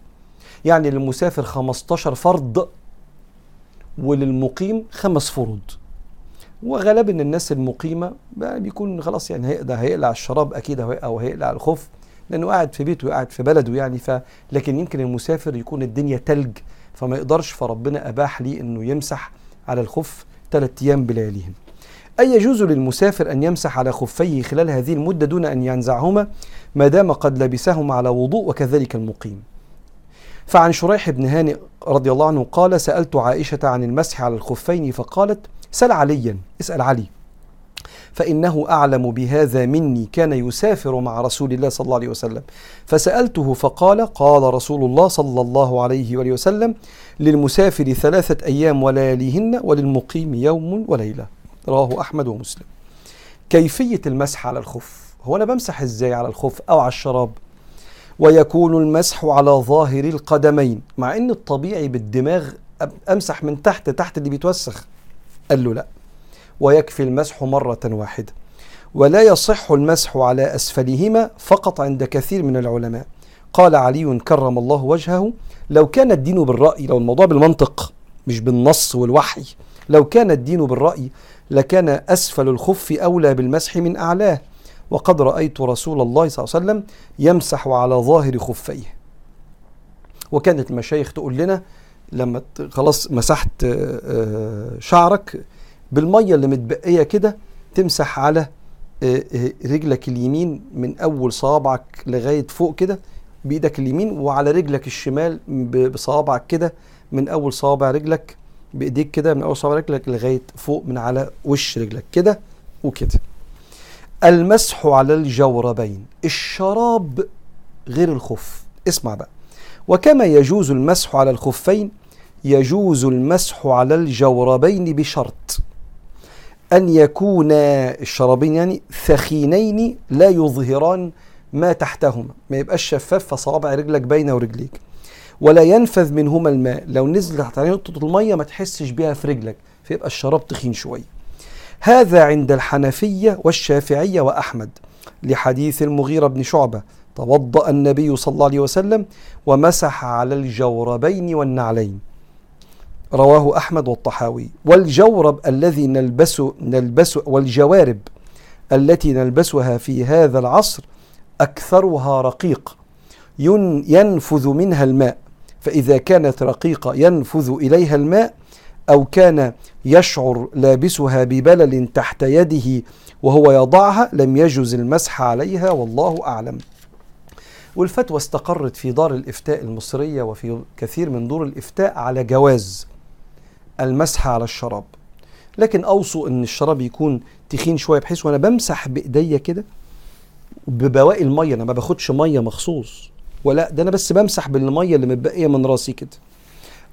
يعني للمسافر 15 فرض وللمقيم 5 فروض. وغالبا الناس المقيمة بيكون خلاص يعني هيقلع الشراب أكيد أو هيقلع الخف، لأنه قاعد في بيته وقاعد في بلده يعني. لكن يمكن المسافر يكون الدنيا تلج فما يقدرش، فربنا أباح لي أنه يمسح على الخف 3 أيام بلياليهن. أي يجوز للمسافر أن يمسح على خفيه خلال هذه المدة دون أن ينزعهما، ما دام قد لبسهما على وضوء، وكذلك المقيم. فعن شريح بن هانئ رضي الله عنه قال سألت عائشة عن المسح على الخفين فقالت سل عليا، اسأل علي، فإنه أعلم بهذا مني، كان يسافر مع رسول الله صلى الله عليه وسلم، فسألته فقال قال رسول الله صلى الله عليه وآله وسلم للمسافر 3 أيام ولياليهن، وللمقيم يوم وليلة. رواه أحمد ومسلم. كيفية المسح على الخف، هو أنا بمسح إزاي على الخف أو على الشراب؟ ويكون المسح على ظاهر القدمين، مع أن الطبيعي بالدماغ أمسح من تحت اللي بيتوسخ، قال له لا، ويكفي المسح مرة واحدة. ولا يصح المسح على أسفلهما فقط عند كثير من العلماء. قال علي كرم الله وجهه لو كان الدين بالرأي، لو الموضوع بالمنطق مش بالنص والوحي، لو كان الدين بالرأي لكان أسفل الخف أولى بالمسح من أعلاه، وقد رأيت رسول الله صلى الله عليه وسلم يمسح على ظاهر خفيه. وكانت المشايخ تقول لنا لما خلاص مسحت شعرك بالمية اللي متبقية كده، تمسح على رجلك اليمين من أول صابعك لغاية فوق كده بإيدك اليمين، وعلى رجلك الشمال بصابعك كده من أول صابع رجلك بإيديك كده من أول صابع رجلك لغاية فوق من على وش رجلك كده وكده. المسح على الجوربين، الشراب غير الخف. اسمع بقى، وكما يجوز المسح على الخفين يجوز المسح على الجوربين بشرط أن يكون الشرابين يعني ثخينين لا يظهران ما تحتهما، ما يبقاش شفاف فصابع رجلك باينة ورجليك، ولا ينفذ منهما الماء، لو نزل تحت نقطة المية ما تحسش بها في رجلك، فيبقى الشراب تخين شوية. هذا عند الحنفية والشافعية وأحمد لحديث المغيرة بن شعبة توضأ النبي صلى الله عليه وسلم ومسح على الجوربين والنعلين، رواه أحمد والطحاوي. والجورب الذي نلبسه والجوارب التي نلبسها في هذا العصر أكثرها رقيق ينفذ منها الماء، فإذا كانت رقيقة ينفذ إليها الماء أو كان يشعر لابسها ببلل تحت يده وهو يضعها لم يجز المسح عليها، والله أعلم. والفتوى استقرت في دار الإفتاء المصرية وفي كثير من دور الإفتاء على جواز المسح على الشراب، لكن أوصوا أن الشراب يكون تخين شوية بحيث وأنا بمسح بإيديا كده ببواقي المية، أنا ما باخدش مية مخصوص ولا ده، أنا بس بمسح بالمية اللي متبقية من راسي كده،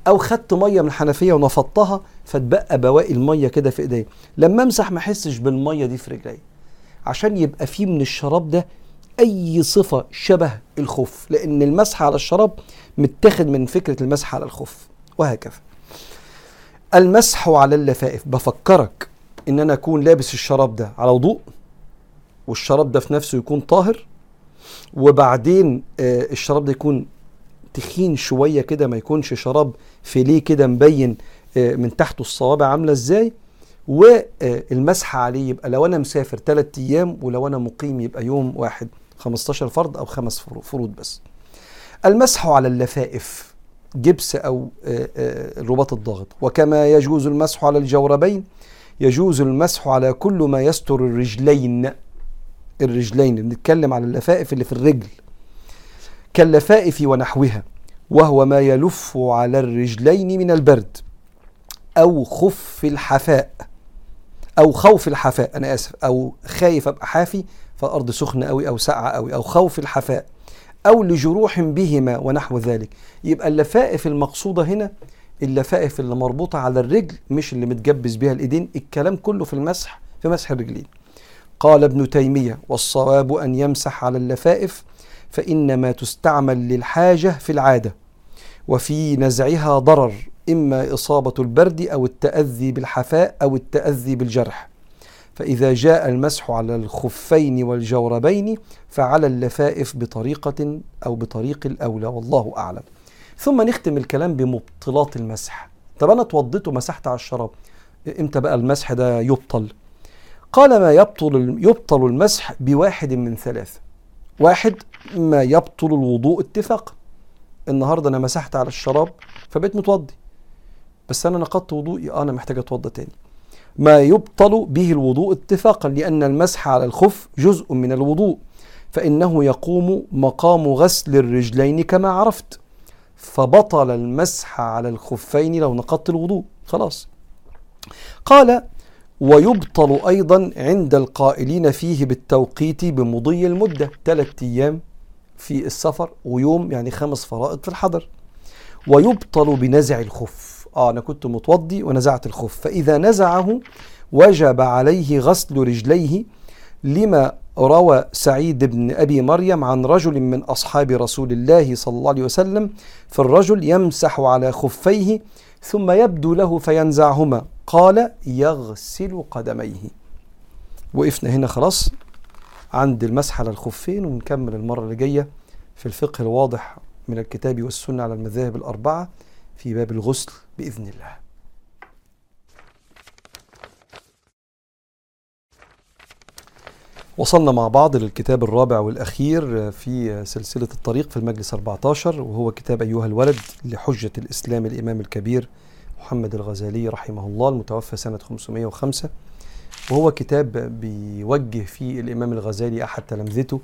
أو خدت مية من الحنفية ونفضتها فتبقى بواقي المية كده في إيديا، لما أمسح ما أحسش بالمية دي في رجلي، عشان يبقى فيه من الشراب ده أي صفة شبه الخوف، لأن المسح على الشراب متاخد من فكرة المسح على الخوف. وهكذا المسح على اللفائف، بفكرك إن أنا أكون لابس الشراب ده على وضوء والشراب ده في نفسه يكون طاهر، وبعدين الشراب ده يكون تخين شوية كده، ما يكونش شراب فيليه كده مبين من تحته الصوابع عاملة إزاي، والمسح عليه يبقى لو أنا مسافر 3 أيام ولو أنا مقيم يبقى يوم واحد، 15 فرض أو 5 فروض بس. المسح على اللفائف جبس أو الرباط الضاغط. وكما يجوز المسح على الجوربين يجوز المسح على كل ما يستر الرجلين بنتكلم على اللفائف اللي في الرجل، كاللفائف ونحوها، وهو ما يلف على الرجلين من البرد أو خوف الحفاء، أنا آسف، أو خايف أبقى حافي فأرض سخنة أوي أو ساقعة أوي، أو خوف الحفاء، أو لجروح بهما ونحو ذلك. يبقى اللفائف المقصودة هنا اللفائف اللي مربوطة على الرجل مش اللي متجبس بها الإيدين. الكلام كله في مسح الرجلين. قال ابن تيمية والصواب أن يمسح على اللفائف فإنما تستعمل للحاجة في العادة وفي نزعها ضرر، إما إصابة البرد أو التأذي بالحفاء أو التأذي بالجرح. فإذا جاء المسح على الخفين والجوربين فعلى اللفائف بطريقة أو بطريق الأولى، والله أعلم. ثم نختم الكلام بمبطلات المسح. طب أنا اتوضيت ومسحت على الشراب، إمتى بقى المسح ده يبطل؟ قال ما يبطل المسح بواحد من 3. 1، ما يبطل الوضوء اتفاق. النهاردة أنا مسحت على الشراب فبقيت متوضي، بس أنا نقضت وضوئي، أنا محتاج أتوضى تاني. ما يبطل به الوضوء اتفاقا، لأن المسح على الخف جزء من الوضوء، فإنه يقوم مقام غسل الرجلين كما عرفت، فبطل المسح على الخفين لو نقضت الوضوء خلاص. قال ويبطل أيضا عند القائلين فيه بالتوقيت بمضي المدة، 3 أيام في السفر ويوم، يعني 5 فرائض في الحضر. ويبطل بنزع الخف، أنا كنت متوضي ونزعت الخف، فإذا نزعه وجب عليه غسل رجليه، لما روى سعيد بن أبي مريم عن رجل من أصحاب رسول الله صلى الله عليه وسلم، فالرجل يمسح على خفيه ثم يبدو له فينزعهما، قال يغسل قدميه. وقفنا هنا خلاص عند المسح على الخفين، ونكمل المرة اللي جاية في الفقه الواضح من الكتاب والسنة على المذاهب الأربعة في باب الغسل بإذن الله. وصلنا مع بعض للكتاب الرابع والأخير في سلسلة الطريق في المجلس 14، وهو كتاب أيها الولد لحجة الإسلام الإمام الكبير محمد الغزالي رحمه الله المتوفى سنة 505. وهو كتاب بيوجه فيه الإمام الغزالي أحد تلامذته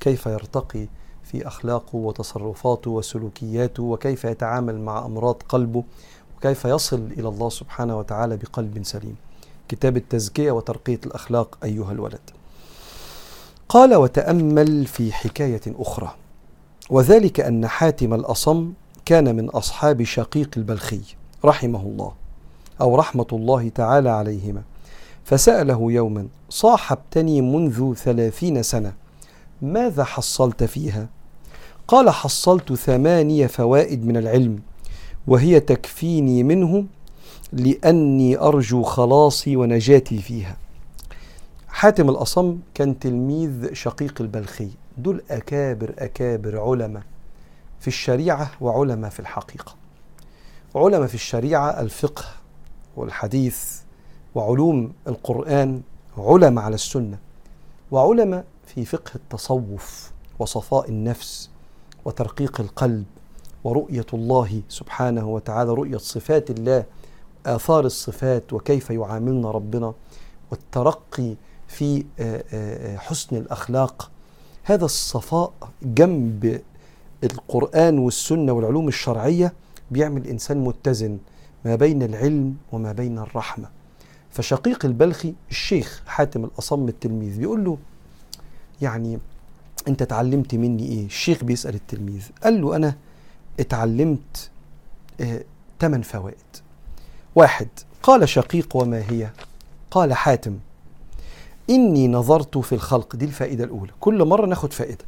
كيف يرتقي في أخلاقه وتصرفاته وسلوكياته، وكيف يتعامل مع أمراض قلبه، وكيف يصل إلى الله سبحانه وتعالى بقلب سليم. كتاب التزكية وترقية الأخلاق أيها الولد. قال وتأمل في حكاية أخرى، وذلك أن حاتم الأصم كان من أصحاب شقيق البلخي رحمه الله أو رحمة الله تعالى عليهما، فسأله يوما صاحبتني منذ 30 سنة ماذا حصلت فيها؟ قال حصلت 8 فوائد من العلم، وهي تكفيني منه لأني أرجو خلاصي ونجاتي فيها. حاتم الأصم كان تلميذ شقيق البلخي، دول أكابر علماء في الشريعة وعلماء في الحقيقة. علماء في الشريعة الفقه والحديث وعلوم القرآن، علماء على السنة، وعلماء في فقه التصوف وصفاء النفس وترقيق القلب ورؤية الله سبحانه وتعالى، رؤية صفات الله، آثار الصفات وكيف يعاملنا ربنا، والترقي في حسن الأخلاق. هذا الصفاء جنب القرآن والسنة والعلوم الشرعية بيعمل إنسان متزن ما بين العلم وما بين الرحمة. فشقيق البلخي الشيخ حاتم الأصم التلميذ بيقول له يعني أنت تعلمت مني إيه؟ الشيخ بيسأل التلميذ، قال له أنا اتعلمت 8 فوائد. 1. قال شقيق وما هي؟ قال حاتم إني نظرت في الخلق. دي الفائدة الأولى، كل مرة ناخد فائدة.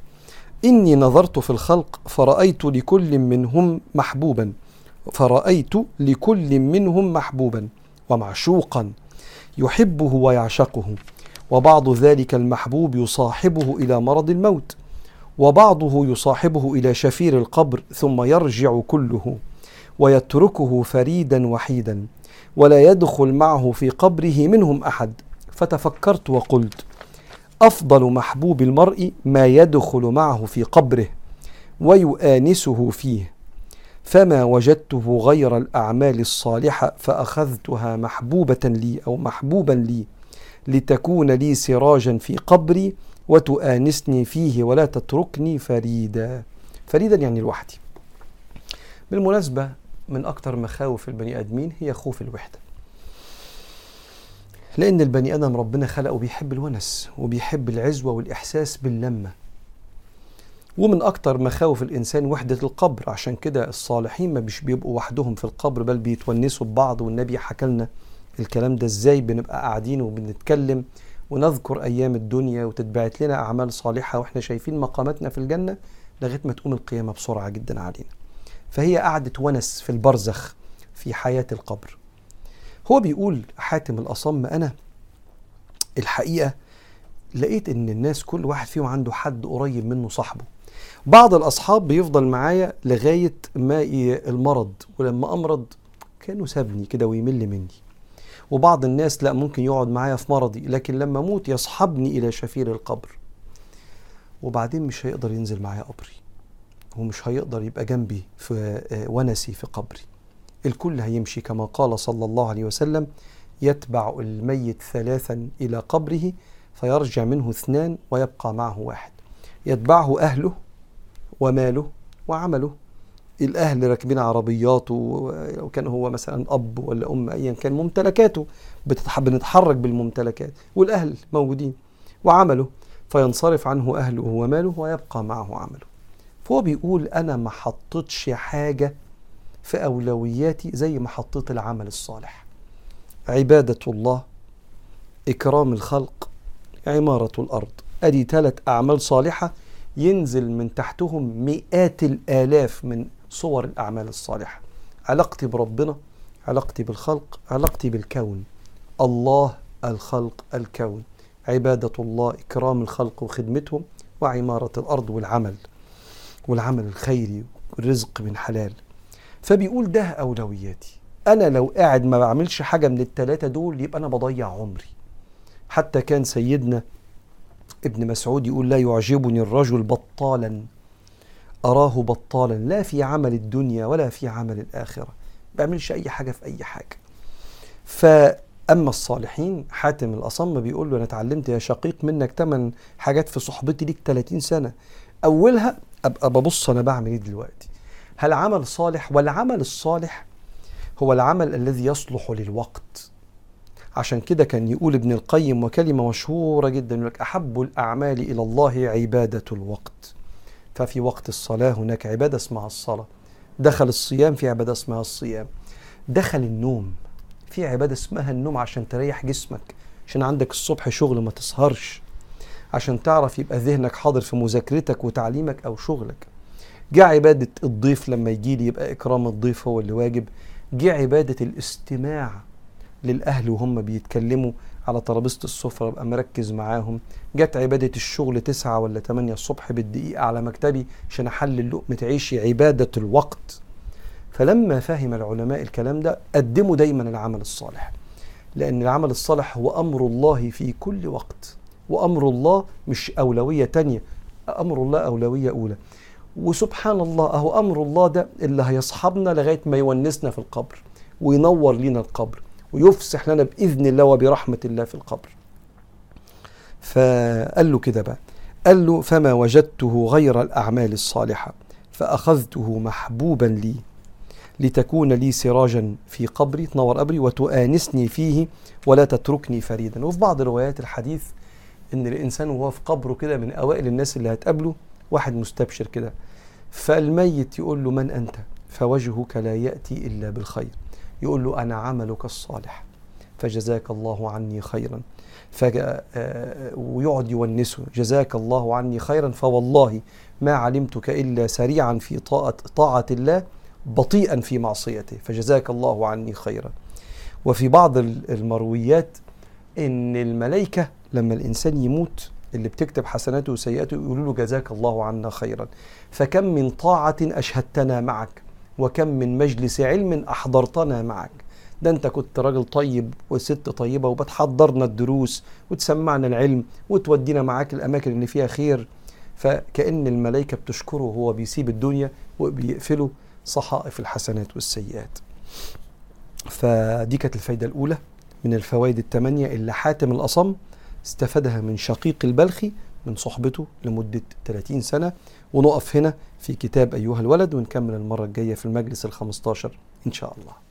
إني نظرت في الخلق فرأيت لكل منهم محبوبا ومعشوقا يحبه ويعشقه، وبعض ذلك المحبوب يصاحبه إلى مرض الموت، وبعضه يصاحبه إلى شفير القبر، ثم يرجع كله ويتركه فريدا وحيدا، ولا يدخل معه في قبره منهم أحد. فتفكرت وقلت أفضل محبوب المرء ما يدخل معه في قبره ويؤانسه فيه، فما وجدته غير الأعمال الصالحة، فأخذتها محبوبة لي أو محبوبا لي لتكون لي سراجا في قبري وتؤانسني فيه ولا تتركني فريدا. فريدا يعني لوحدي. بالمناسبة من أكتر مخاوف البني آدمين هي خوف الوحدة، لأن البني آدم ربنا خلقه بيحب الونس وبيحب العزوة والإحساس باللمة، ومن أكتر مخاوف الإنسان وحدة القبر. عشان كده الصالحين ما بيش بيبقوا وحدهم في القبر، بل بيتونسوا ببعض. والنبي حكالنا الكلام ده إزاي، بنبقى قاعدين وبنتكلم ونذكر أيام الدنيا وتتبعت لنا أعمال صالحة وإحنا شايفين مقاماتنا في الجنة لغاية ما تقوم القيامة بسرعة جدا علينا. فهي قعدة ونس في البرزخ في حياة القبر. هو بيقول حاتم الأصم أنا الحقيقة لقيت إن الناس كل واحد فيهم عنده حد قريب منه صاحبه. بعض الأصحاب بيفضل معايا لغاية ما المرض، ولما أمرض كانوا سابني كده ويمل مني. وبعض الناس لا، ممكن يقعد معايا في مرضي، لكن لما أموت يصحبني إلى شفير القبر، وبعدين مش هيقدر ينزل معايا قبري ومش هيقدر يبقى جنبي في ونسي في قبري. الكل هيمشي كما قال صلى الله عليه وسلم يتبع الميت 3 إلى قبره فيرجع منه 2 ويبقى معه 1. يتبعه أهله وماله وعمله. الأهل راكبين عربياته، لو كان هو مثلا أب ولا أم أيا كان، ممتلكاته بنتحرك بالممتلكات، والأهل موجودين، وعمله فينصرف عنه أهله وماله ويبقى معه عمله. فهو بيقول أنا ما حطتش حاجة في أولوياتي زي ما حطيت العمل الصالح. عبادة الله، إكرام الخلق، عمارة الأرض، أدي 3 أعمال صالحة ينزل من تحتهم مئات الآلاف من صور الأعمال الصالحة. علاقتي بربنا، علاقتي بالخلق، علاقتي بالكون. الله، الخلق، الكون. عبادة الله، إكرام الخلق وخدمتهم، وعمارة الأرض والعمل الخيري والرزق من حلال. فبيقول ده أولوياتي. أنا لو قاعد ما بعملش حاجة من ال3 دول يبقى أنا بضيع عمري. حتى كان سيدنا ابن مسعود يقول لا يعجبني الرجل بطالا، أراه بطالا لا في عمل الدنيا ولا في عمل الآخرة، بعملش أي حاجة في أي حاجة. فأما الصالحين حاتم الأصم بيقول له أنا اتعلمت يا شقيق منك 8 حاجات في صحبتي ليك 30 سنة. أولها أبقى ببص أنا بعمل إيه دلوقتي، هل عمل صالح؟ والعمل الصالح هو العمل الذي يصلح للوقت. عشان كده كان يقول ابن القيم وكلمة مشهورة جدا، يقول لك أحب الأعمال إلى الله عبادة الوقت. ففي وقت الصلاة هناك عبادة اسمها الصلاة، دخل الصيام في عبادة اسمها الصيام، دخل النوم في عبادة اسمها النوم عشان تريح جسمك، عشان عندك الصبح شغل ما تسهرش، عشان تعرف يبقى ذهنك حاضر في مذاكرتك وتعليمك أو شغلك. جاء عبادة الضيف لما يجي لي يبقى إكرام الضيف هو اللي واجب، جه عبادة الاستماع للأهل وهم بيتكلموا على طرابيزة السفرة بقى مركز معاهم. جت عبادة الشغل 9 ولا 8 الصبح بالدقيقة على مكتبي عشان أحلل لقمة عيشي، عبادة الوقت. فلما فهم العلماء الكلام ده قدموا دايما العمل الصالح، لأن العمل الصالح هو أمر الله في كل وقت، وأمر الله مش أولوية تانية، أمر الله أولوية أولى. وسبحان الله أهو أمر الله ده اللي هيصحبنا لغاية ما يونسنا في القبر وينور لنا القبر ويفسح لنا بإذن الله وبرحمة الله في القبر. فقال له كده بقى، قال له فما وجدته غير الأعمال الصالحة فأخذته محبوبا لي لتكون لي سراجا في قبري، تنور قبري وتؤانسني فيه ولا تتركني فريدا. وفي بعض روايات الحديث إن الإنسان وهو في قبره كده من أوائل الناس اللي هتقابله واحد مستبشر كده، فالميت يقول له من أنت؟ فوجهك لا يأتي إلا بالخير. يقول له أنا عملك الصالح فجزاك الله عني خيرا، ويقعد يونسه جزاك الله عني خيرا فوالله ما علمتك إلا سريعا في طاعة الله بطيئا في معصيته فجزاك الله عني خيرا. وفي بعض المرويات إن الملائكة لما الإنسان يموت اللي بتكتب حسناته وسيئاته يقولوا له جزاك الله عنا خيرا، فكم من طاعة أشهدتنا معك وكم من مجلس علم أحضرتنا معك، ده أنت كنت راجل طيب وست طيبة وبتحضرنا الدروس وتسمعنا العلم وتودينا معاك الأماكن اللي فيها خير. فكأن الملائكة بتشكره وهو بيسيب الدنيا وبيقفله صحائف الحسنات والسيئات. فدي كانت الفايدة الأولى من الفوائد 8 اللي حاتم الأصم استفادها من شقيق البلخي من صحبته لمدة 30 سنة. ونقف هنا في كتاب أيها الولد ونكمل المرة الجاية في المجلس 15 إن شاء الله.